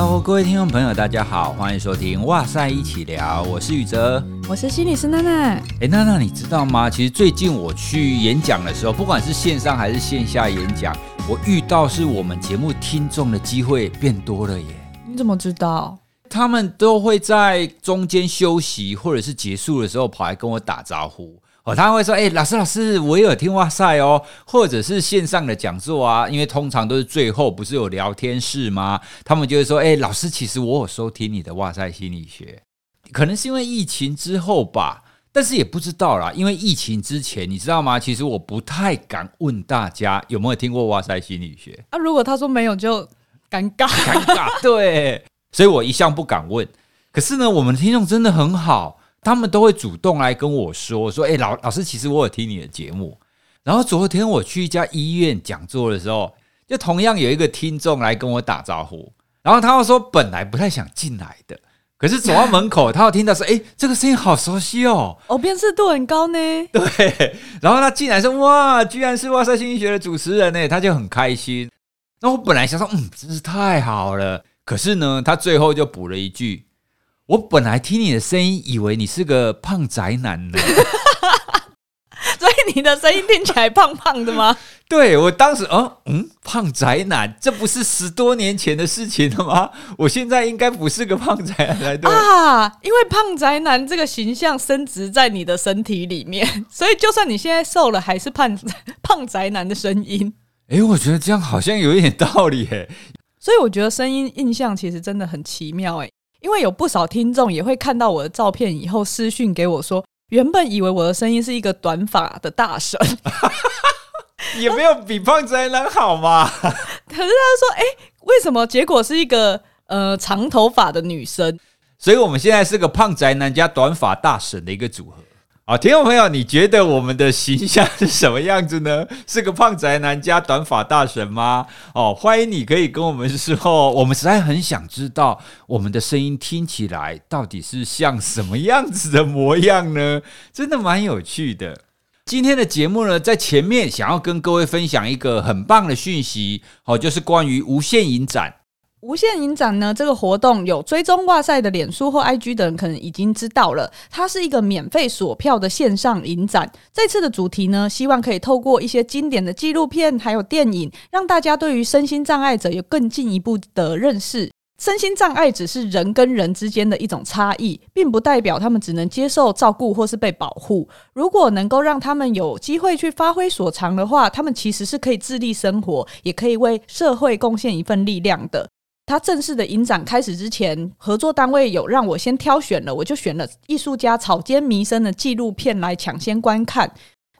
Hello， 各位听众朋友，大家好，欢迎收听《哇塞一起聊》，我是宇哲，我是心理师娜娜。娜娜，你知道吗？其实最近我去演讲的时候，不管是线上还是线下演讲，我遇到是我们节目听众的机会变多了耶。你怎么知道？他们都会在中间休息或者是结束的时候跑来跟我打招呼。他会说老师我也有听哇塞哦，或者是线上的讲座啊，因为通常都是最后不是有聊天室吗？他们就会说老师其实我有收听你的哇塞心理学。可能是因为疫情之后吧，但是也不知道啦，因为疫情之前你知道吗，其实我不太敢问大家有没有听过哇塞心理学啊，如果他说没有就尴尬对，所以我一向不敢问。可是呢，我们听众真的很好，他们都会主动来跟我说老师其实我有听你的节目。然后昨天我去一家医院讲座的时候，就同样有一个听众来跟我打招呼，然后他又说本来不太想进来的，可是走到门口他又听到说这个声音好熟悉哦，辨识度很高呢。对，然后他进来说哇，居然是哇塞心理学的主持人呢，他就很开心。那我本来想说真是太好了，可是呢他最后就补了一句，我本来听你的声音以为你是个胖宅男呢。所以你的声音听起来胖胖的吗？对，我当时胖宅男，这不是10多年前的事情了吗？我现在应该不是个胖宅男才对啊，因为胖宅男这个形象深植在你的身体里面，所以就算你现在瘦了还是胖宅男的声音。我觉得这样好像有一点道理耶。所以我觉得声音印象其实真的很奇妙耶，因为有不少听众也会看到我的照片以后私讯给我说，原本以为我的声音是一个短发的大神。也没有比胖宅男好嘛。可是他就说为什么结果是一个长头发的女生。所以我们现在是个胖宅男加短发大神的一个组合。好，听众朋友，你觉得我们的形象是什么样子呢？是个胖宅男加短发大神吗？欢迎你可以跟我们说，我们实在很想知道我们的声音听起来到底是像什么样子的模样呢？真的蛮有趣的。今天的节目呢，在前面想要跟各位分享一个很棒的讯息，就是关于无限影展。无限影展呢，这个活动有追踪哇塞的脸书或 IG 的人可能已经知道了，它是一个免费索票的线上影展。这次的主题呢，希望可以透过一些经典的纪录片还有电影，让大家对于身心障碍者有更进一步的认识。身心障碍只是人跟人之间的一种差异，并不代表他们只能接受照顾或是被保护。如果能够让他们有机会去发挥所长的话，他们其实是可以自立生活，也可以为社会贡献一份力量的。他正式的影展开始之前，合作单位有让我先挑选了，我就选了艺术家草间弥生的纪录片来抢先观看。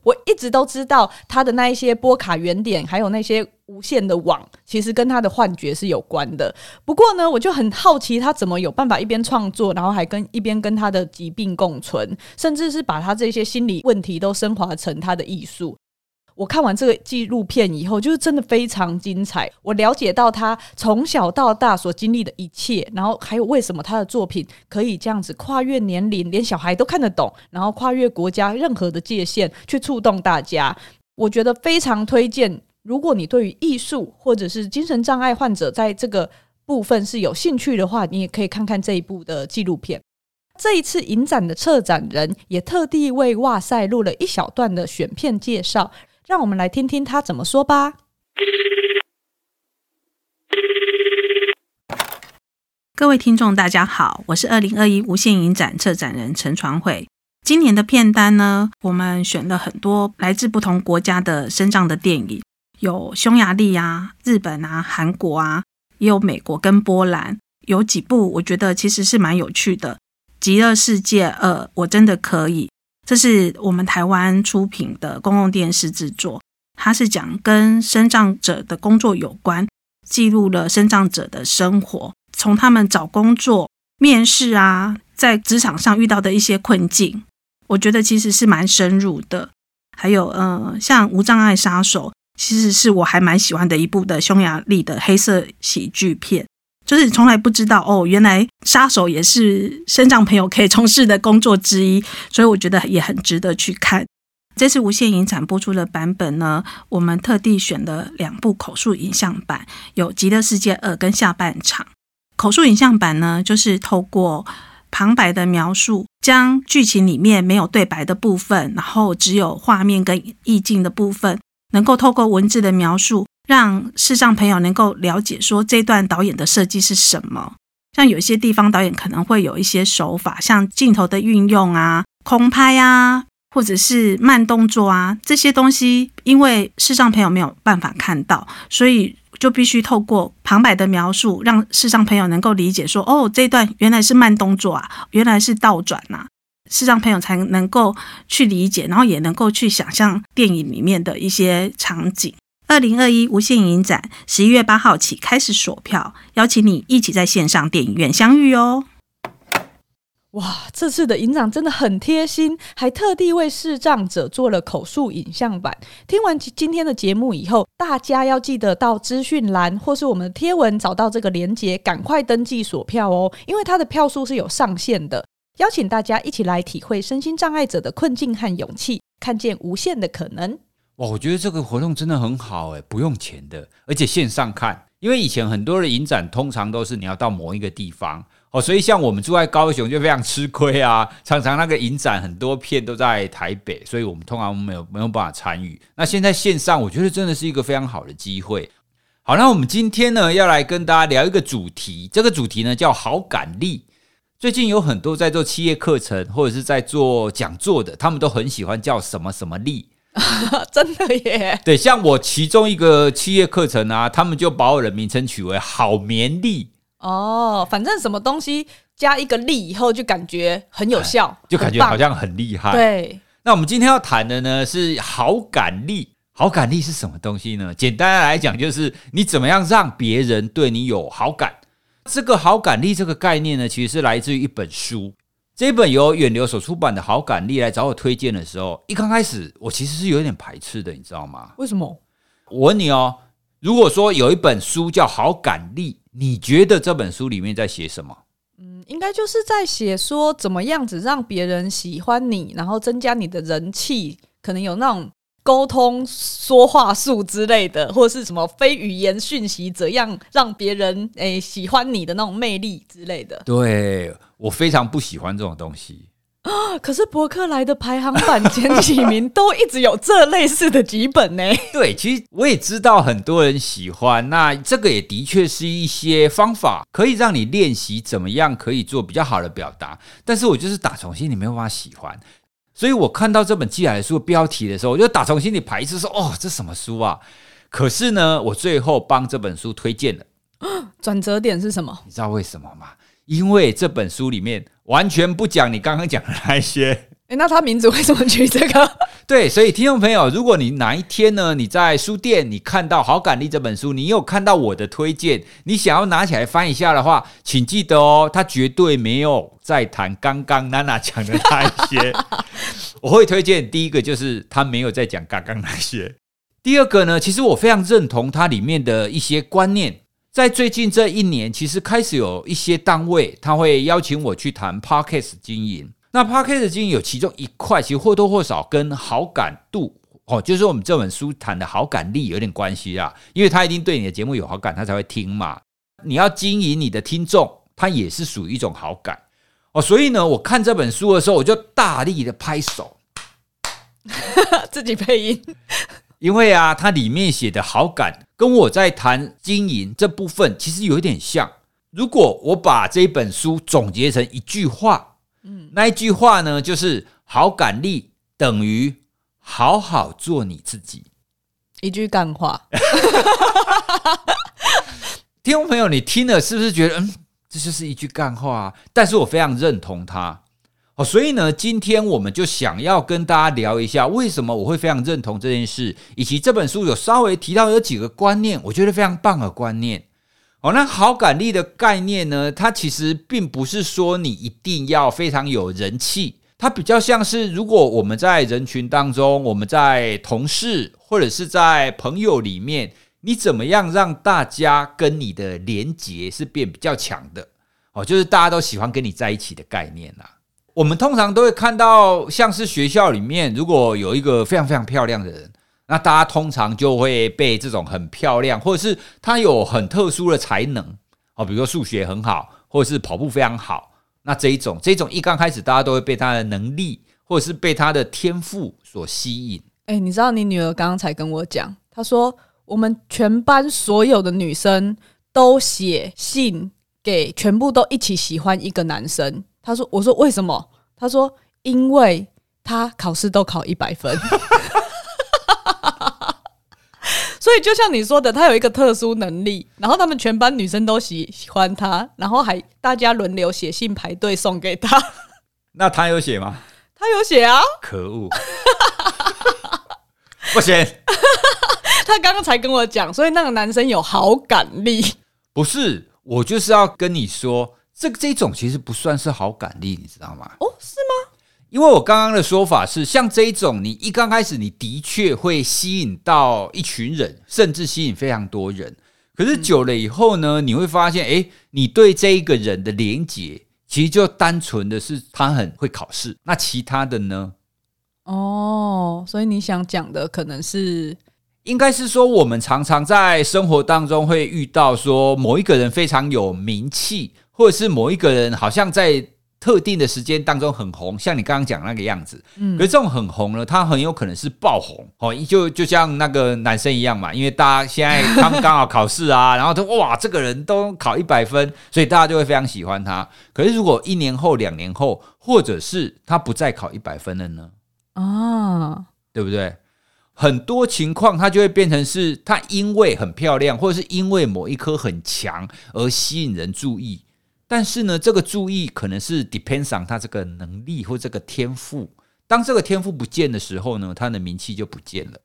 我一直都知道他的那一些波卡原点还有那些无限的网其实跟他的幻觉是有关的，不过呢我就很好奇他怎么有办法一边创作，然后还一边跟他的疾病共存，甚至是把他这些心理问题都升华成他的艺术。我看完这个纪录片以后，就是真的非常精彩。我了解到他从小到大所经历的一切，然后还有为什么他的作品可以这样子跨越年龄，连小孩都看得懂，然后跨越国家任何的界限去触动大家。我觉得非常推荐，如果你对于艺术或者是精神障碍患者在这个部分是有兴趣的话，你也可以看看这一部的纪录片。这一次影展的策展人也特地为哇塞录了一小段的选片介绍，让我们来听听他怎么说吧。各位听众大家好，我是2021无限影展策展人陈传慧。今年的片单呢，我们选了很多来自不同国家的身障的电影，有匈牙利啊、日本啊、韩国啊，也有美国跟波兰。有几部我觉得其实是蛮有趣的，极乐世界2我真的可以，这是我们台湾出品的公共电视制作，它是讲跟身障者的工作有关，记录了身障者的生活，从他们找工作、面试啊，在职场上遇到的一些困境，我觉得其实是蛮深入的。还有像《无障碍杀手》，其实是我还蛮喜欢的一部的匈牙利的黑色喜剧片，就是从来不知道原来杀手也是身障朋友可以从事的工作之一，所以我觉得也很值得去看。这次无限影展播出的版本呢，我们特地选了2部口述影像版，有《极乐世界2》跟《下半场》。口述影像版呢，就是透过旁白的描述，将剧情里面没有对白的部分，然后只有画面跟意境的部分，能够透过文字的描述，让视障朋友能够了解说这段导演的设计是什么。像有些地方导演可能会有一些手法，像镜头的运用啊、空拍啊，或者是慢动作啊，这些东西因为视障朋友没有办法看到，所以就必须透过旁白的描述，让视障朋友能够理解说，哦，这段原来是慢动作啊，原来是倒转啊，视障朋友才能够去理解，然后也能够去想象电影里面的一些场景。2021无限影展11月8号起开始锁票，邀请你一起在线上电影院相遇哦。哇，这次的影展真的很贴心，还特地为视障者做了口述影像版。听完今天的节目以后，大家要记得到资讯栏或是我们贴文找到这个连结，赶快登记锁票哦，因为它的票数是有上限的。邀请大家一起来体会身心障碍者的困境和勇气，看见无限的可能。哇，我觉得这个活动真的很好耶，不用钱的，而且线上看。因为以前很多的影展通常都是你要到某一个地方哦，所以像我们住在高雄就非常吃亏啊，常常那个影展很多片都在台北，所以我们通常没有办法参与。那现在线上我觉得真的是一个非常好的机会。好，那我们今天呢要来跟大家聊一个主题，这个主题呢叫好感力。最近有很多在做企业课程或者是在做讲座的，他们都很喜欢叫什么什么力真的耶。对，像我其中一个企业课程啊，他们就把我的名称取为好眠力哦，反正什么东西加一个力以后就感觉很有效，就感觉好像很厉害。对，那我们今天要谈的呢是好感力。好感力是什么东西呢？简单来讲就是你怎么样让别人对你有好感。这个好感力这个概念呢，其实是来自于一本书，这本由远流所出版的《好感力》来找我推荐的时候，一刚开始我其实是有点排斥的，你知道吗？为什么？我问你哦，如果说有一本书叫《好感力》，你觉得这本书里面在写什么？应该就是在写说怎么样子让别人喜欢你，然后增加你的人气，可能有那种沟通说话术之类的，或者是什么非语言讯息怎样让别人喜欢你的那种魅力之类的。对，我非常不喜欢这种东西啊！可是博客来的排行榜前几名都一直有这类似的几本呢。对，其实我也知道很多人喜欢，那这个也的确是一些方法可以让你练习怎么样可以做比较好的表达，但是我就是打从心里没有办法喜欢，所以我看到这本寄来的书的标题的时候，我就打从心里排斥说哦，这什么书啊。可是呢，我最后帮这本书推荐了。转折点是什么？你知道为什么吗？因为这本书里面完全不讲你刚刚讲的那些。那他名字为什么取这个？对，所以听众朋友，如果你哪一天呢，你在书店你看到《好感力》这本书，你有看到我的推荐，你想要拿起来翻一下的话，请记得哦，他绝对没有在谈刚刚娜娜讲的那一些。我会推荐第一个就是他没有在讲刚刚那些。第二个呢，其实我非常认同它里面的一些观念。在最近这一年，其实开始有一些单位他会邀请我去谈 Podcast 经营。那 Podcast 经营有其中一块其实或多或少跟好感度就是我们这本书谈的好感力有点关系啦，因为他一定对你的节目有好感他才会听嘛。你要经营你的听众，他也是属于一种好感所以呢，我看这本书的时候我就大力的拍手自己配音因为啊，它里面写的好感跟我在谈经营这部分其实有点像。如果我把这本书总结成一句话那一句话呢就是好感力等于好好做你自己。一句干话听众朋友，你听了是不是觉得这就是一句干话啊？但是我非常认同它所以呢，今天我们就想要跟大家聊一下为什么我会非常认同这件事，以及这本书有稍微提到有几个观念我觉得非常棒的观念那好感力的概念呢，它其实并不是说你一定要非常有人气，它比较像是如果我们在人群当中，我们在同事或者是在朋友里面，你怎么样让大家跟你的连结是变比较强的就是大家都喜欢跟你在一起的概念啦。我们通常都会看到像是学校里面如果有一个非常非常漂亮的人，那大家通常就会被这种很漂亮或者是他有很特殊的才能比如说数学很好，或者是跑步非常好，那这种一刚开始大家都会被他的能力或者是被他的天赋所吸引。欸，你知道你女儿刚刚才跟我讲，她说我们全班所有的女生都写信给全部都一起喜欢一个男生。她说，我说为什么？她说因为他考试都考100分。所以就像你说的，他有一个特殊能力，然后他们全班女生都喜欢他，然后还大家轮流写信排队送给他。那他有写吗？他有写啊。可恶。不行。他刚刚才跟我讲，所以那个男生有好感力。不是，我就是要跟你说，这种其实不算是好感力，你知道吗？哦，是吗？因为我刚刚的说法是，像这一种你一刚开始你的确会吸引到一群人，甚至吸引非常多人，可是久了以后呢，你会发现你对这一个人的连结其实就单纯的是他很会考试，那其他的呢？哦，所以你想讲的可能是，应该是说我们常常在生活当中会遇到说某一个人非常有名气，或者是某一个人好像在特定的时间当中很红，像你刚刚讲那个样子。可是这种很红呢，它很有可能是爆红，就像那个男生一样嘛，因为大家现在他们刚好考试啊，然后就哇，这个人都考100分，所以大家就会非常喜欢他。可是如果1年后、2年后，或者是他不再考100分了呢？啊，对不对？很多情况他就会变成是他因为很漂亮，或者是因为某一科很强而吸引人注意。但是呢，这个注意可能是 depends on 他这个能力或这个天赋，当这个天赋不见的时候呢，他的名气就不见了。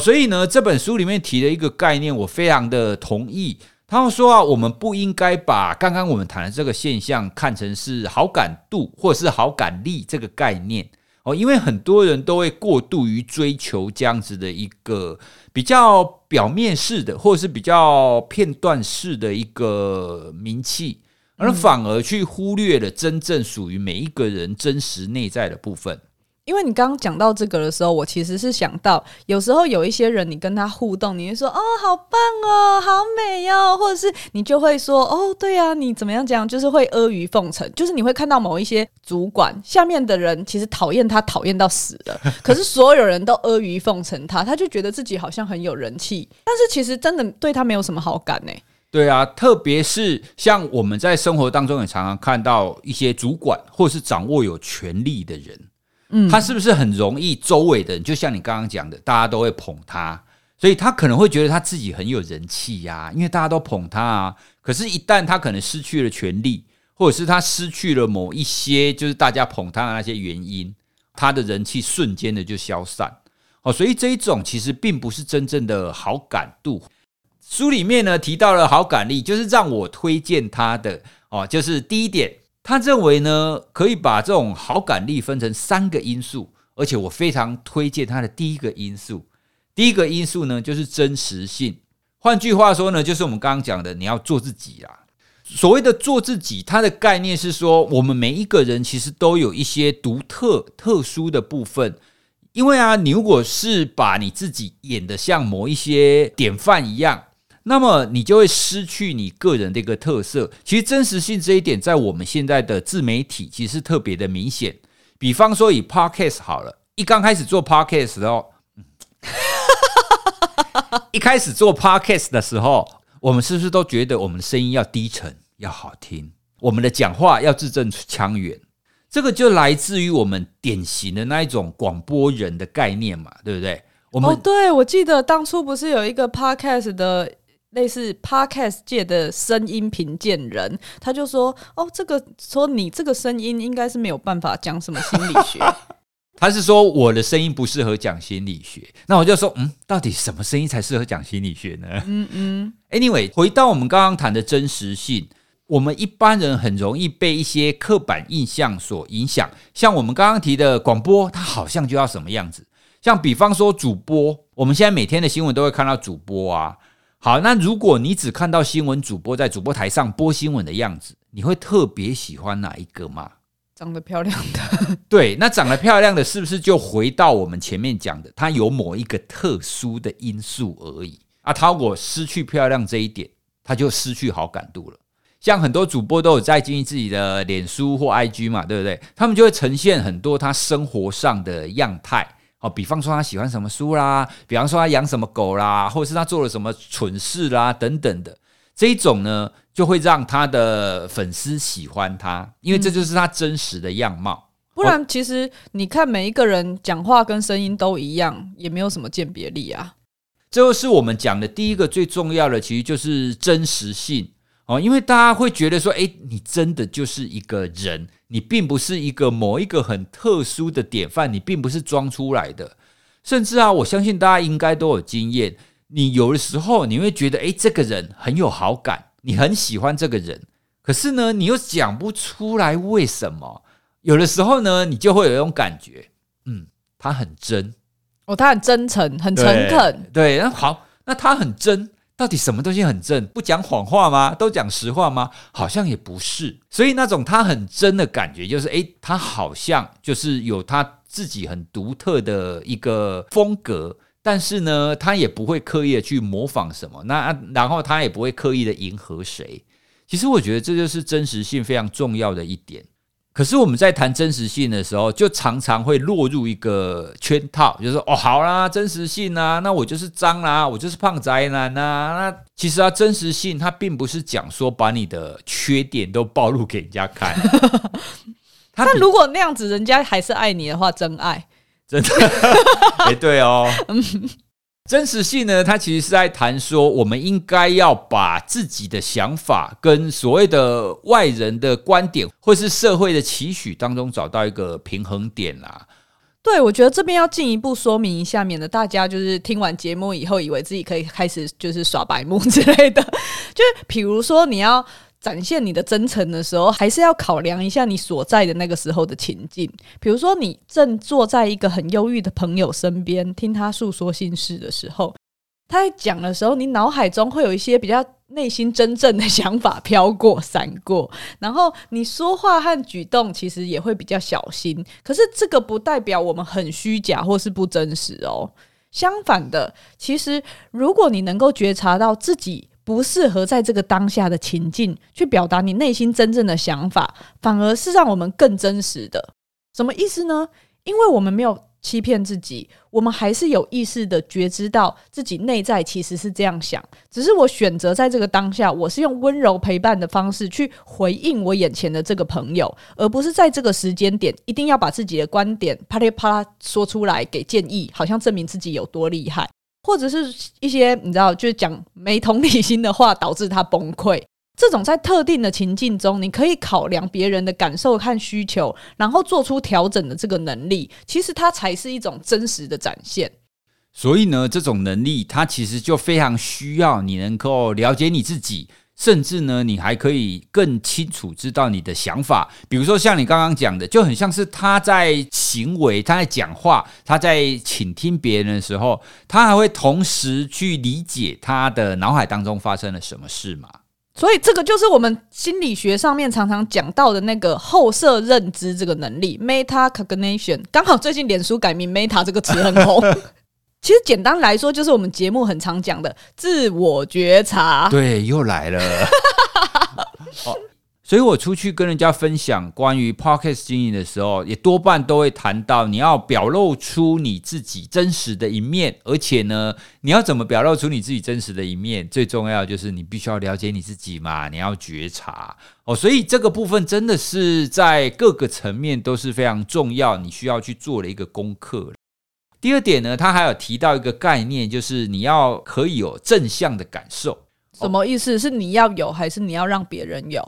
所以呢，这本书里面提的一个概念我非常的同意，他说啊，我们不应该把刚刚我们谈的这个现象看成是好感度或是好感力这个概念，因为很多人都会过度于追求这样子的一个比较表面式的或是比较片段式的一个名气，而反而去忽略了真正属于每一个人真实内在的部分。因为你刚刚讲到这个的时候，我其实是想到有时候有一些人你跟他互动，你会说哦好棒哦，好美哦，或者是你就会说哦对啊你怎么样讲，就是会阿谀奉承。就是你会看到某一些主管下面的人其实讨厌他讨厌到死了，可是所有人都阿谀奉承他，他就觉得自己好像很有人气，但是其实真的对他没有什么好感耶。对啊，特别是像我们在生活当中也常常看到一些主管或是掌握有权力的人，他是不是很容易周围的人，就像你刚刚讲的，大家都会捧他，所以他可能会觉得他自己很有人气啊，因为大家都捧他啊。可是一旦他可能失去了权力，或者是他失去了某一些就是大家捧他的那些原因，他的人气瞬间的就消散。所以这一种其实并不是真正的好感度。书里面呢提到了好感力，就是让我推荐他的就是第一点，他认为呢可以把这种好感力分成3个因素，而且我非常推荐他的第一个因素。第一个因素呢就是真实性，换句话说呢，就是我们刚刚讲的你要做自己啦。所谓的做自己，它的概念是说我们每一个人其实都有一些独特特殊的部分，因为啊你如果是把你自己演得像某一些典范一样，那么你就会失去你个人的一个特色。其实真实性这一点在我们现在的自媒体其实是特别的明显。比方说以 Podcast 好了，一刚开始做 Podcast 的时候，我们是不是都觉得我们的声音要低沉要好听，我们的讲话要字正腔圆，这个就来自于我们典型的那一种广播人的概念嘛，对不对？对，我记得当初不是有一个 Podcast 的类似 podcast 界的声音评鉴人，他就说说你这个声音应该是没有办法讲什么心理学。他是说我的声音不适合讲心理学，那我就说到底什么声音才适合讲心理学呢？Anyway， 回到我们刚刚谈的真实性，我们一般人很容易被一些刻板印象所影响，像我们刚刚提的广播，它好像就要什么样子，像比方说主播，我们现在每天的新闻都会看到主播啊。好，那如果你只看到新闻主播在主播台上播新闻的样子，你会特别喜欢哪一个吗？长得漂亮的。对，那长得漂亮的是不是就回到我们前面讲的，它有某一个特殊的因素而已啊？它如果失去漂亮这一点，它就失去好感度了。像很多主播都有在经营自己的脸书或 IG 嘛，对不对？他们就会呈现很多他生活上的样态。哦，比方说他喜欢什么书啦，比方说他养什么狗啦，或者是他做了什么蠢事啦等等的。这一种呢，就会让他的粉丝喜欢他，因为这就是他真实的样貌。不然其实你看每一个人讲话跟声音都一样，也没有什么鉴别力啊。这就是我们讲的第一个最重要的，其实就是真实性。哦，因为大家会觉得说，诶，你真的就是一个人，你并不是一个某一个很特殊的典范，你并不是装出来的。甚至啊，我相信大家应该都有经验，你有的时候你会觉得，诶，这个人很有好感，你很喜欢这个人，可是呢，你又讲不出来为什么。有的时候呢，你就会有一种感觉，他很真。哦，他很真诚，很诚恳。对，那好，那他很真，到底什么东西很真？不讲谎话吗？都讲实话吗？好像也不是。所以那种他很真的感觉，就是他好像就是有他自己很独特的一个风格，但是呢，他也不会刻意的去模仿什么，那然后他也不会刻意的迎合谁。其实我觉得这就是真实性非常重要的一点。可是我们在谈真实性的时候，就常常会落入一个圈套，就是说，哦，好啦，真实性啊，那我就是脏啦，我就是胖宅男啊。那其实啊，真实性它并不是讲说把你的缺点都暴露给人家看。但如果那样子人家还是爱你的话，真爱。真的。对哦。真实性呢，它其实是在谈说，我们应该要把自己的想法跟所谓的外人的观点或是社会的期许当中找到一个平衡点啦。对，我觉得这边要进一步说明一下，免得大家就是听完节目以后以为自己可以开始就是耍白目之类的。就是比如说你要展现你的真诚的时候，还是要考量一下你所在的那个时候的情境。比如说你正坐在一个很忧郁的朋友身边，听他诉说心事的时候，他在讲的时候，你脑海中会有一些比较内心真正的想法飘过闪过，然后你说话和举动其实也会比较小心。可是这个不代表我们很虚假或是不真实哦。相反的，其实如果你能够觉察到自己不适合在这个当下的情境去表达你内心真正的想法，反而是让我们更真实的。什么意思呢？因为我们没有欺骗自己，我们还是有意识的觉知到自己内在其实是这样想，只是我选择在这个当下，我是用温柔陪伴的方式去回应我眼前的这个朋友，而不是在这个时间点一定要把自己的观点啪啦啪啦说出来给建议，好像证明自己有多厉害，或者是一些你知道就是讲没同理心的话导致他崩溃。这种在特定的情境中，你可以考量别人的感受和需求，然后做出调整的这个能力，其实它才是一种真实的展现。所以呢，这种能力它其实就非常需要你能够了解你自己，甚至呢你还可以更清楚知道你的想法。比如说像你刚刚讲的，就很像是他在行为，他在讲话，他在倾听别人的时候，他还会同时去理解他的脑海当中发生了什么事嘛。所以这个就是我们心理学上面常常讲到的那个后设认知这个能力 Metacognition。 刚好最近脸书改名 Meta 这个词很红。其实简单来说，就是我们节目很常讲的自我觉察。对，又来了。、哦，所以我出去跟人家分享关于 Podcast 经营的时候，也多半都会谈到你要表露出你自己真实的一面。而且呢，你要怎么表露出你自己真实的一面，最重要就是你必须要了解你自己嘛，你要觉察。哦，所以这个部分真的是在各个层面都是非常重要，你需要去做的一个功课。第二点呢，他还有提到一个概念，就是你要可以有正向的感受。什么意思？是你要有还是你要让别人有？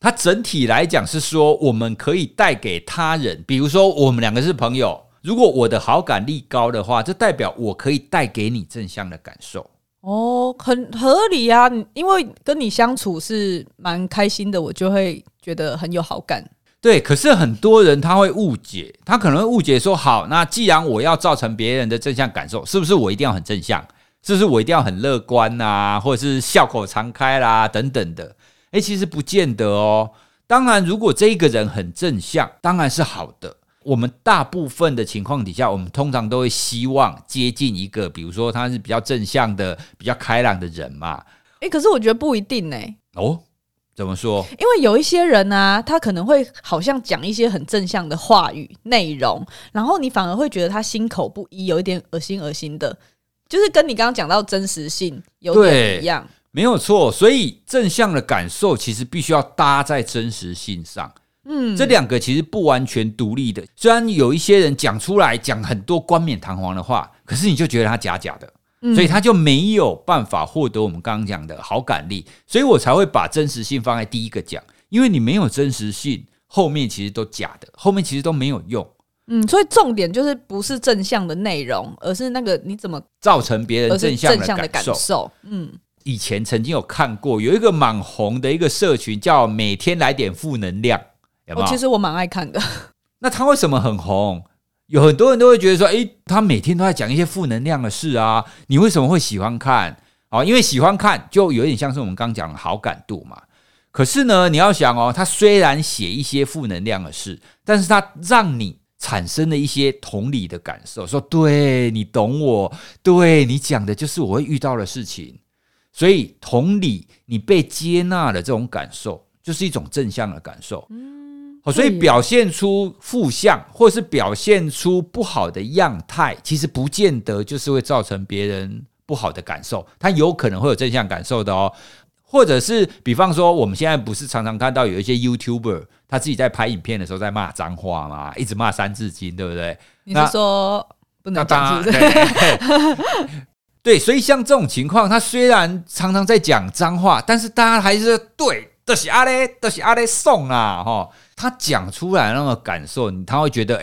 他整体来讲是说，我们可以带给他人，比如说我们两个是朋友，如果我的好感力高的话，这代表我可以带给你正向的感受。哦，很合理啊，因为跟你相处是蛮开心的，我就会觉得很有好感。对，可是很多人他会误解，他可能会误解说，好，那既然我要造成别人的正向感受，是不是我一定要很正向？是不是我一定要很乐观啊，或者是笑口常开啦，等等的。诶，其实不见得哦。当然，如果这一个人很正向，当然是好的。我们大部分的情况底下，我们通常都会希望接近一个，比如说他是比较正向的、比较开朗的人嘛。诶，可是我觉得不一定耶。哦，怎么说？因为有一些人啊，他可能会好像讲一些很正向的话语内容，然后你反而会觉得他心口不一，有一点恶心的，就是跟你刚刚讲到真实性有点一样。没有错，所以正向的感受其实必须要搭在真实性上。这两个其实不完全独立的，虽然有一些人讲出来讲很多冠冕堂皇的话，可是你就觉得他假假的，所以他就没有办法获得我们刚刚讲的好感力，所以我才会把真实性放在第一个讲，因为你没有真实性，后面其实都假的，后面其实都没有用。所以重点就是不是正向的内容，而是那个你怎么造成别人正向的感受。以前曾经有看过有一个蛮红的一个社群叫每天来点负能量，有没有？其实我蛮爱看的。那他为什么很红？有很多人都会觉得说，他每天都在讲一些负能量的事啊，你为什么会喜欢看？因为喜欢看就有点像是我们刚讲的好感度嘛。可是呢，你要想他虽然写一些负能量的事，但是他让你产生了一些同理的感受，说对，你懂我，对，你讲的就是我会遇到的事情。所以同理，你被接纳的这种感受就是一种正向的感受。所以表现出负向或是表现出不好的样态，其实不见得就是会造成别人不好的感受，他有可能会有正向感受的或者是比方说我们现在不是常常看到有一些 YouTuber 他自己在拍影片的时候在骂脏话嘛，一直骂三字经，对不对？你是说不能讲是不是？对，所以像这种情况，他虽然常常在讲脏话，但是大家还是对就是阿咧，就是阿咧送啦，他讲出来那个感受，他会觉得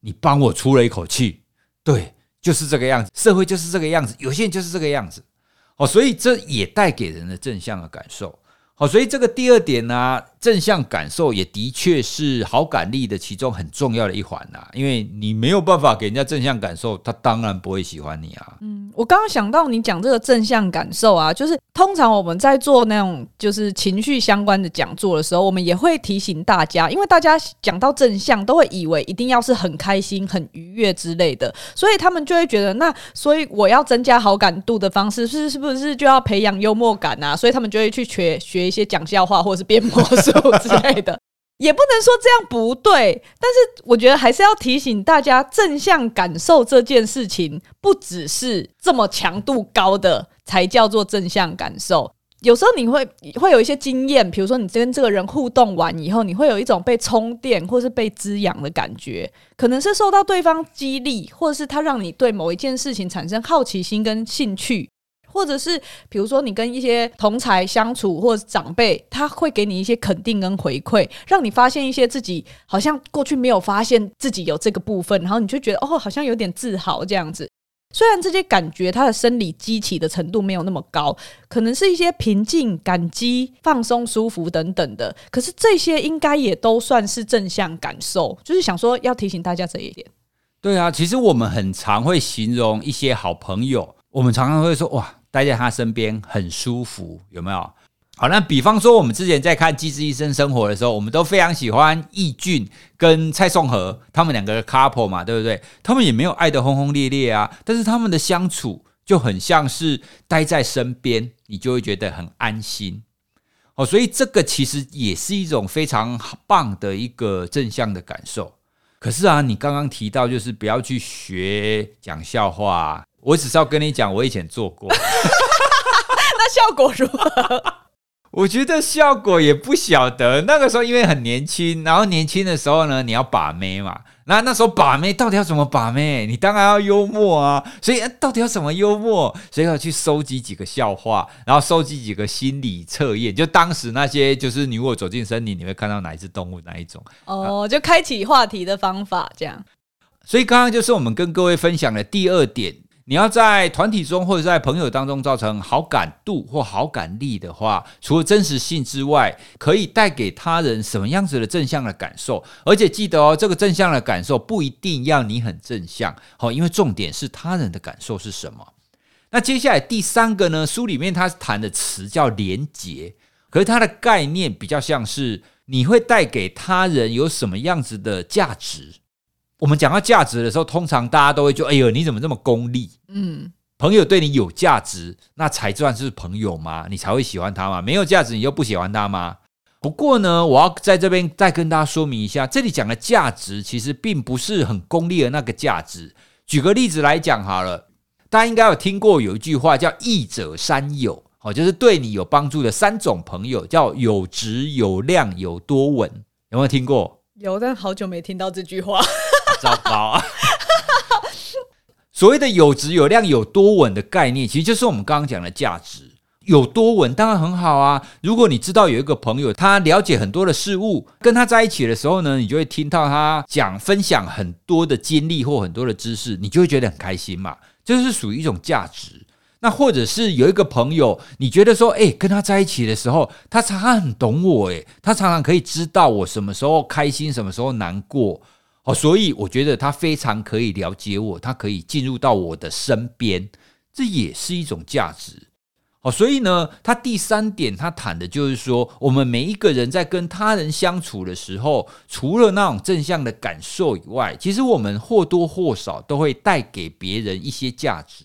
你帮我出了一口气，对，就是这个样子，社会就是这个样子，有些人就是这个样子，所以这也带给人的正向的感受。所以这个第二点啊，正向感受也的确是好感力的其中很重要的一环啊，因为你没有办法给人家正向感受，他当然不会喜欢你啊。我刚刚想到你讲这个正向感受啊，就是通常我们在做那种就是情绪相关的讲座的时候，我们也会提醒大家，因为大家讲到正向都会以为一定要是很开心很愉悦之类的，所以他们就会觉得那所以我要增加好感度的方式是不是就要培养幽默感啊，所以他们就会去学一些讲笑话或者是变魔术之类的。也不能说这样不对，但是我觉得还是要提醒大家，正向感受这件事情不只是这么强度高的才叫做正向感受。有时候你会有一些经验，比如说你跟这个人互动完以后，你会有一种被充电或是被滋养的感觉，可能是受到对方激励，或者是他让你对某一件事情产生好奇心跟兴趣，或者是比如说你跟一些同侪相处或者长辈，他会给你一些肯定跟回馈，让你发现一些自己好像过去没有发现自己有这个部分，然后你就觉得好像有点自豪这样子。虽然这些感觉它的生理激起的程度没有那么高，可能是一些平静、感激、放松、舒服等等的，可是这些应该也都算是正向感受，就是想说要提醒大家这一点。对啊，其实我们很常会形容一些好朋友，我们常常会说哇，待在他身边很舒服，有没有？好，那比方说我们之前在看《机智医生生活》的时候，我们都非常喜欢易俊跟蔡颂和他们两个 couple 嘛，对不对？他们也没有爱得轰轰烈烈啊，但是他们的相处就很像是待在身边，你就会觉得很安心。所以这个其实也是一种非常棒的一个正向的感受。可是啊，你刚刚提到就是不要去学讲笑话啊，我只是要跟你讲我以前做过。那效果如何？我觉得效果也不晓得，那个时候因为很年轻，然后年轻的时候呢，你要把妹嘛，那时候把妹到底要怎么把妹？你当然要幽默啊，所以到底要什么幽默？所以要去收集几个笑话，然后收集几个心理测验，就当时那些就是你如果走进森林你会看到哪一只动物哪一种就开启话题的方法这样。所以刚刚就是我们跟各位分享的第二点，你要在团体中或者在朋友当中造成好感度或好感力的话，除了真实性之外，可以带给他人什么样子的正向的感受？而且记得这个正向的感受不一定要你很正向，因为重点是他人的感受是什么。那接下来第三个呢，书里面他谈的词叫连结，可是它的概念比较像是你会带给他人有什么样子的价值。我们讲到价值的时候，通常大家都会觉得你怎么这么功利？朋友对你有价值，那才算是朋友吗？你才会喜欢他吗？没有价值你就不喜欢他吗？不过呢，我要在这边再跟大家说明一下，这里讲的价值其实并不是很功利的那个价值。举个例子来讲好了，大家应该有听过有一句话叫益者三友，就是对你有帮助的三种朋友，叫有质、有量、有多闻。有没有听过？有，但好久没听到这句话。糟糕。所谓的有质、有量、有多闻的概念，其实就是我们刚刚讲的价值。有多闻当然很好啊，如果你知道有一个朋友他了解很多的事物，跟他在一起的时候呢，你就会听到他讲分享很多的经历或很多的知识，你就会觉得很开心嘛，这就是属于一种价值。那或者是有一个朋友，你觉得说跟他在一起的时候，他常常很懂我，他常常可以知道我什么时候开心什么时候难过，所以我觉得他非常可以了解我，他可以进入到我的身边，这也是一种价值。所以呢，他第三点他谈的就是说，我们每一个人在跟他人相处的时候，除了那种正向的感受以外，其实我们或多或少都会带给别人一些价值。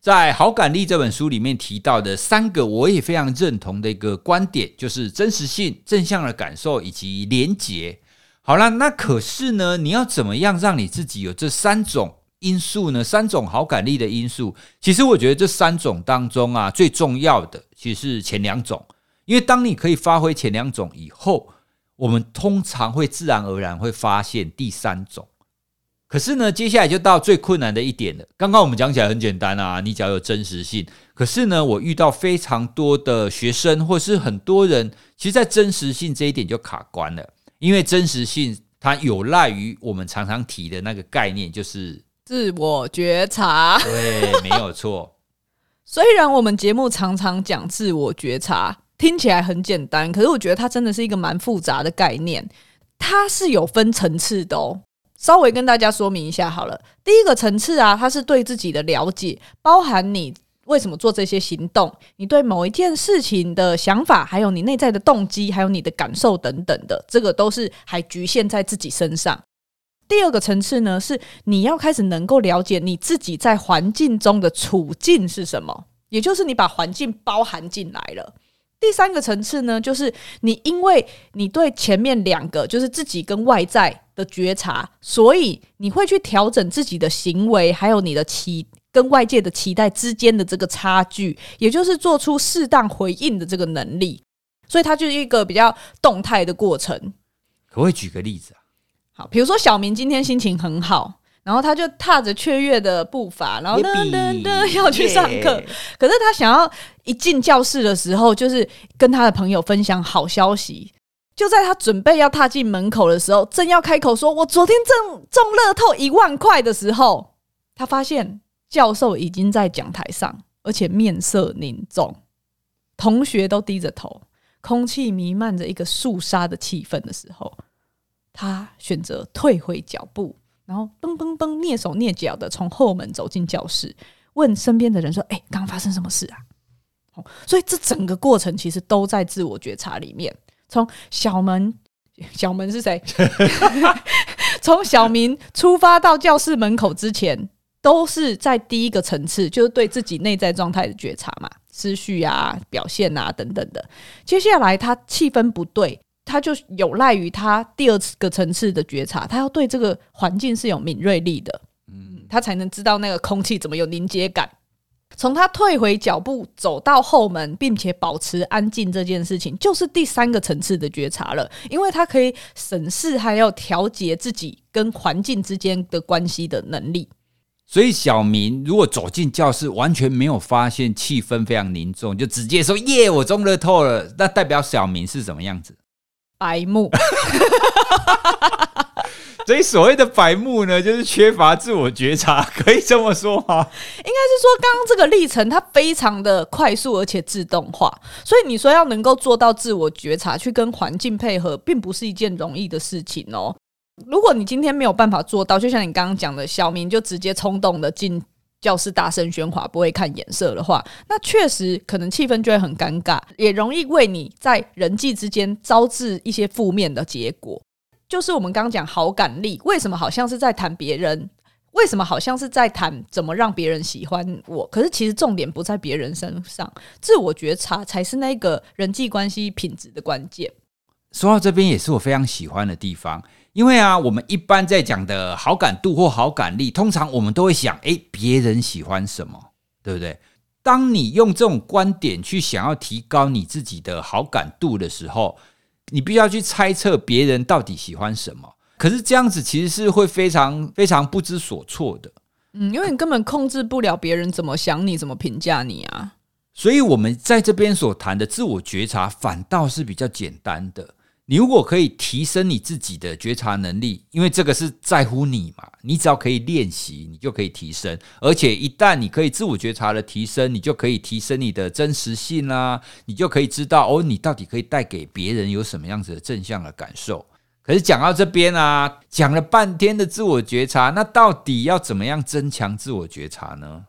在《好感力》这本书里面提到的三个我也非常认同的一个观点，就是真实性、正向的感受以及连结。好啦，那可是呢，你要怎么样让你自己有这三种因素呢？三种好感力的因素，其实我觉得这三种当中啊，最重要的其实是前两种，因为当你可以发挥前两种以后，我们通常会自然而然会发现第三种。可是呢，接下来就到最困难的一点了。刚刚我们讲起来很简单啊，你只要有真实性。可是呢，我遇到非常多的学生或是很多人，其实在真实性这一点就卡关了，因为真实性它有赖于我们常常提的那个概念，就是自我觉察。对，没有错。虽然我们节目常常讲自我觉察，听起来很简单，可是我觉得它真的是一个蛮复杂的概念，它是有分层次的哦。稍微跟大家说明一下好了。第一个层次啊，它是对自己的了解，包含你为什么做这些行动，你对某一件事情的想法，还有你内在的动机，还有你的感受等等的，这个都是还局限在自己身上。第二个层次呢，是你要开始能够了解你自己在环境中的处境是什么，也就是你把环境包含进来了。第三个层次呢，就是你因为你对前面两个，就是自己跟外在的觉察，所以你会去调整自己的行为，还有你的跟外界的期待之间的这个差距，也就是做出适当回应的这个能力。所以它就是一个比较动态的过程。可不可以举个例子啊？好，比如说小明今天心情很好，然后他就踏着雀跃的步伐，然后要去上课。可是他想要一进教室的时候，就是跟他的朋友分享好消息。就在他准备要踏进门口的时候，正要开口说我昨天中乐透10000块的时候，他发现教授已经在讲台上，而且面色凝重，同学都低着头，空气弥漫着一个肃杀的气氛的时候，他选择退回脚步，然后蹦蹦蹦蹑手蹑脚的从后门走进教室，问身边的人说刚发生什么事啊？所以这整个过程其实都在自我觉察里面。从小门是谁？从小明出发到教室门口之前，都是在第一个层次，就是对自己内在状态的觉察嘛，思绪啊、表现啊等等的。接下来他气氛不对，他就有赖于他第二个层次的觉察，他要对这个环境是有敏锐力的，他才能知道那个空气怎么有凝结感。从他退回脚步走到后门，并且保持安静这件事情，就是第三个层次的觉察了，因为他可以审视还有调节自己跟环境之间的关系的能力。所以小明如果走进教室完全没有发现气氛非常凝重，就直接说耶我中乐透了，那代表小明是什么样子？白目。所以所谓的白目呢，就是缺乏自我觉察，可以这么说吗？应该是说刚刚这个历程它非常的快速而且自动化，所以你说要能够做到自我觉察去跟环境配合，并不是一件容易的事情哦。如果你今天没有办法做到，就像你刚刚讲的小明就直接冲动的进教室大声喧哗不会看眼色的话，那确实可能气氛就会很尴尬，也容易为你在人际之间招致一些负面的结果。就是我们刚刚讲好感力，为什么好像是在谈别人，为什么好像是在谈怎么让别人喜欢我，可是其实重点不在别人身上，自我觉察才是那个人际关系品质的关键。说到这边也是我非常喜欢的地方，因为啊，我们一般在讲的好感度或好感力，通常我们都会想，别人喜欢什么，对不对？当你用这种观点去想要提高你自己的好感度的时候，你必须要去猜测别人到底喜欢什么。可是这样子其实是会非常非常不知所措的。因为你根本控制不了别人怎么想你，怎么评价你啊。所以我们在这边所谈的自我觉察，反倒是比较简单的。你如果可以提升你自己的觉察能力，因为这个是在乎你嘛，你只要可以练习，你就可以提升。而且一旦你可以自我觉察的提升，你就可以提升你的真实性啊，你就可以知道你到底可以带给别人有什么样子的正向的感受。可是讲到这边啊，讲了半天的自我觉察，那到底要怎么样增强自我觉察呢？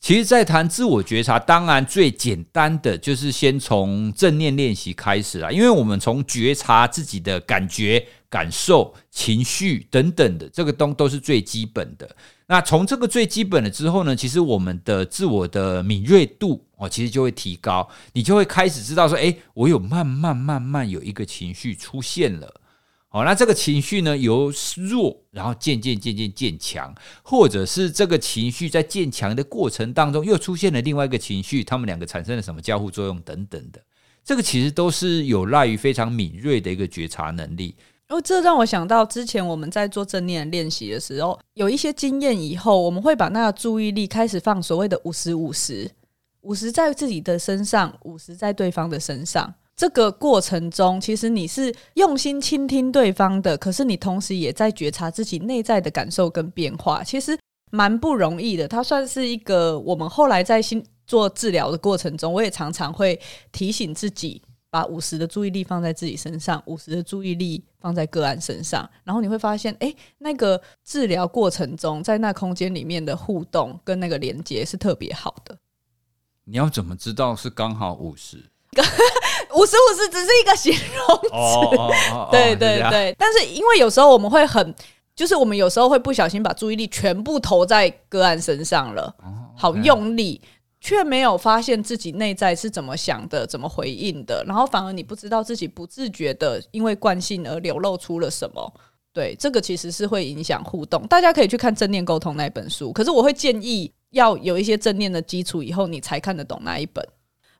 其实在谈自我觉察，当然最简单的就是先从正念练习开始啦，因为我们从觉察自己的感觉、感受、情绪等等的，这个东西都是最基本的。那从这个最基本的之后呢，其实我们的自我的敏锐度其实就会提高，你就会开始知道说，我有慢慢有一个情绪出现了。那这个情绪呢，由弱然后渐渐强，或者是这个情绪在渐强的过程当中又出现了另外一个情绪，他们两个产生了什么交互作用等等的，这个其实都是有赖于非常敏锐的一个觉察能力。这让我想到之前我们在做正念练习的时候，有一些经验以后，我们会把那个注意力开始放所谓的50-50在自己的身上，50在对方的身上。这个过程中，其实你是用心倾听对方的，可是你同时也在觉察自己内在的感受跟变化，其实蛮不容易的。它算是一个我们后来在做治疗的过程中，我也常常会提醒自己把50的注意力放在自己身上，50的注意力放在个案身上，然后你会发现那个治疗过程中在那空间里面的互动跟那个连接是特别好的。你要怎么知道是刚好50？50只是一个形容词，对对对。但是因为有时候我们会我们有时候会不小心把注意力全部投在个案身上了，好用力，却没有发现自己内在是怎么想的，怎么回应的，然后反而你不知道自己不自觉的因为惯性而流露出了什么。对，这个其实是会影响互动。大家可以去看正念沟通那本书，可是我会建议要有一些正念的基础以后你才看得懂那一本。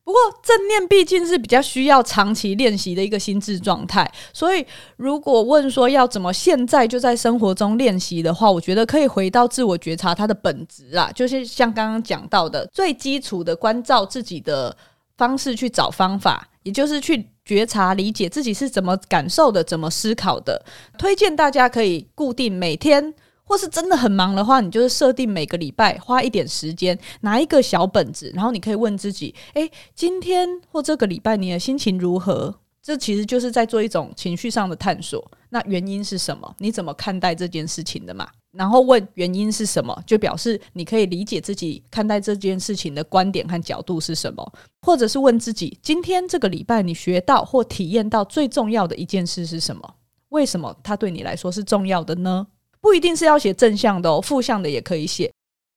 不过正念毕竟是比较需要长期练习的一个心智状态，所以如果问说要怎么现在就在生活中练习的话，我觉得可以回到自我觉察它的本质啦，就是像刚刚讲到的最基础的关照自己的方式去找方法，也就是去觉察理解自己是怎么感受的，怎么思考的。推荐大家可以固定每天，或是真的很忙的话，你就是设定每个礼拜花一点时间，拿一个小本子，然后你可以问自己今天或这个礼拜你的心情如何。这其实就是在做一种情绪上的探索，那原因是什么，你怎么看待这件事情的嘛？然后问原因是什么，就表示你可以理解自己看待这件事情的观点和角度是什么。或者是问自己，今天这个礼拜你学到或体验到最重要的一件事是什么，为什么它对你来说是重要的呢？不一定是要写正向的负向的也可以写，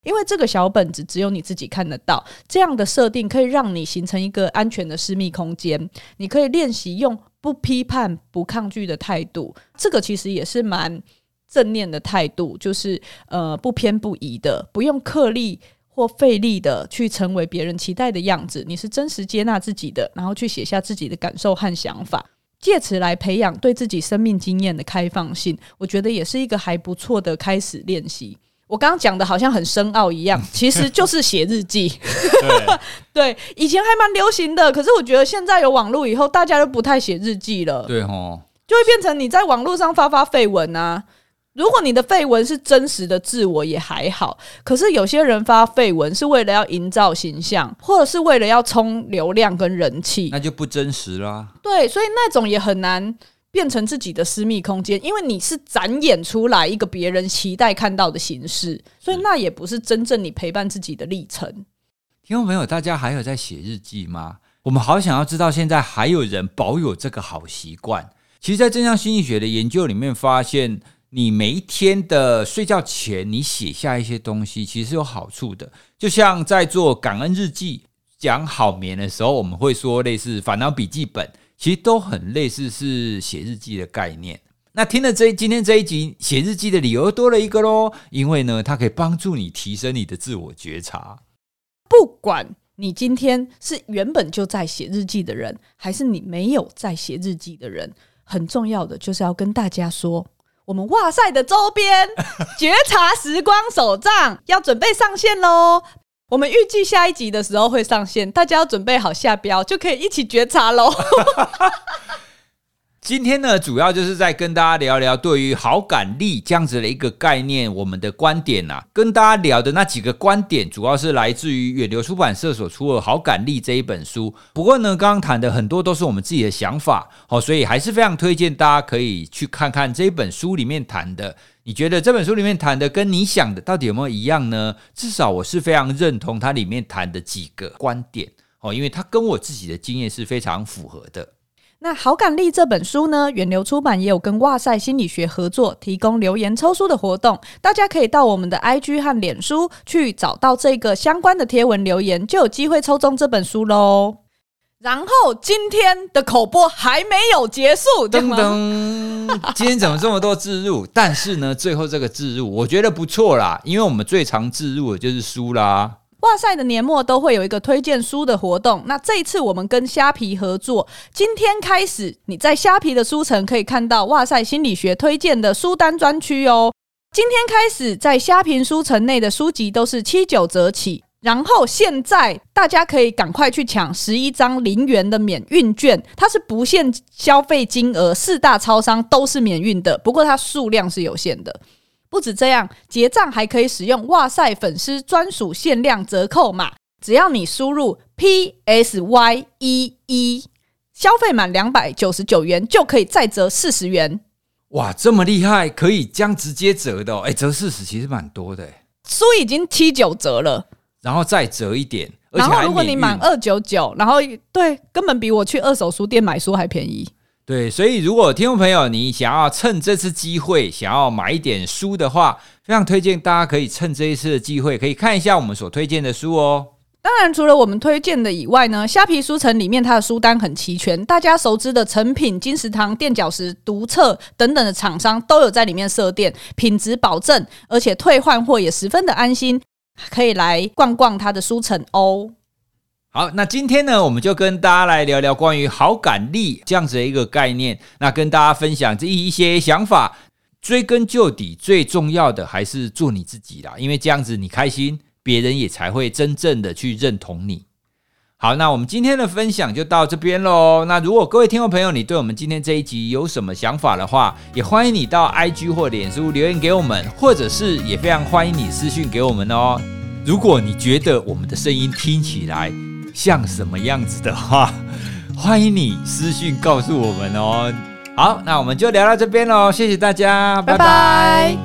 因为这个小本子只有你自己看得到。这样的设定可以让你形成一个安全的私密空间，你可以练习用不批判、不抗拒的态度。这个其实也是蛮正念的态度，就是不偏不倚的，不用刻意或费力的去成为别人期待的样子，你是真实接纳自己的，然后去写下自己的感受和想法，借此来培养对自己生命经验的开放性。我觉得也是一个还不错的开始练习。我刚刚讲的好像很深奥一样，其实就是写日记。对，以前还蛮流行的，可是我觉得现在有网络以后，大家都不太写日记了。对齁，就会变成你在网络上发废文啊。如果你的废文是真实的自我也还好，可是有些人发废文是为了要营造形象，或者是为了要冲流量跟人气，那就不真实啦。对，所以那种也很难变成自己的私密空间，因为你是展演出来一个别人期待看到的形式，所以那也不是真正你陪伴自己的历程。听众朋友，大家还有在写日记吗？我们好想要知道现在还有人保有这个好习惯。其实在正向心理学的研究里面发现，你每一天的睡觉前你写下一些东西其实有好处的。就像在做感恩日记、讲好眠的时候，我们会说类似烦恼笔记本，其实都很类似是写日记的概念。那听了今天这一集写日记的理由多了一个咯，因为呢它可以帮助你提升你的自我觉察。不管你今天是原本就在写日记的人，还是你没有在写日记的人，很重要的就是要跟大家说，我们哇塞的周边觉察时光手账要准备上线咯。我们预计下一集的时候会上线，大家要准备好下标就可以一起觉察咯。今天呢主要就是在跟大家聊聊对于好感力这样子的一个概念，我们的观点啊，跟大家聊的那几个观点主要是来自于远流出版社所出的《好感力》这一本书。不过呢刚刚谈的很多都是我们自己的想法，所以还是非常推荐大家可以去看看这一本书里面谈的，你觉得这本书里面谈的跟你想的到底有没有一样呢？至少我是非常认同它里面谈的几个观点，因为它跟我自己的经验是非常符合的。那好感力这本书呢，远流出版也有跟哇塞心理学合作提供留言抽书的活动，大家可以到我们的 IG 和脸书去找到这个相关的贴文留言，就有机会抽中这本书咯。然后今天的口播还没有结束，对吗？今天怎么这么多置入？但是呢最后这个置入我觉得不错啦，因为我们最常置入的就是书啦。哇塞的年末都会有一个推荐书的活动，那这一次我们跟虾皮合作，今天开始你在虾皮的书城可以看到哇塞心理学推荐的书单专区哦。今天开始在虾皮书城内的书籍都是7、9折起，然后现在大家可以赶快去抢11张0元的免运券，它是不限消费金额，4大超商都是免运的，不过它数量是有限的。不止这样，结账还可以使用哇塞粉丝专属限量折扣码，只要你输入 PSY11 消费满299元就可以再折40元。哇，这么厉害，可以这样直接折的哦！折40其实蛮多的，书已经7、9折了，然后再折一点，而且还免运。然后如果你满299，然后对，根本比我去二手书店买书还便宜。对，所以如果听众朋友你想要趁这次机会想要买一点书的话，非常推荐大家可以趁这一次的机会可以看一下我们所推荐的书哦。当然除了我们推荐的以外呢，虾皮书城里面它的书单很齐全，大家熟知的诚品、金石堂、垫脚石、读册等等的厂商都有在里面设店，品质保证，而且退换货也十分的安心，可以来逛逛它的书城哦。好，那今天呢我们就跟大家来聊聊关于好感力这样子的一个概念，那跟大家分享一些想法。追根究底最重要的还是做你自己啦，因为这样子你开心，别人也才会真正的去认同你。好，那我们今天的分享就到这边咯。那如果各位听众朋友你对我们今天这一集有什么想法的话，也欢迎你到 IG 或脸书留言给我们，或者是也非常欢迎你私讯给我们哦。如果你觉得我们的声音听起来像什么样子的话，欢迎你私讯告诉我们哦。好，那我们就聊到这边咯，谢谢大家，拜拜。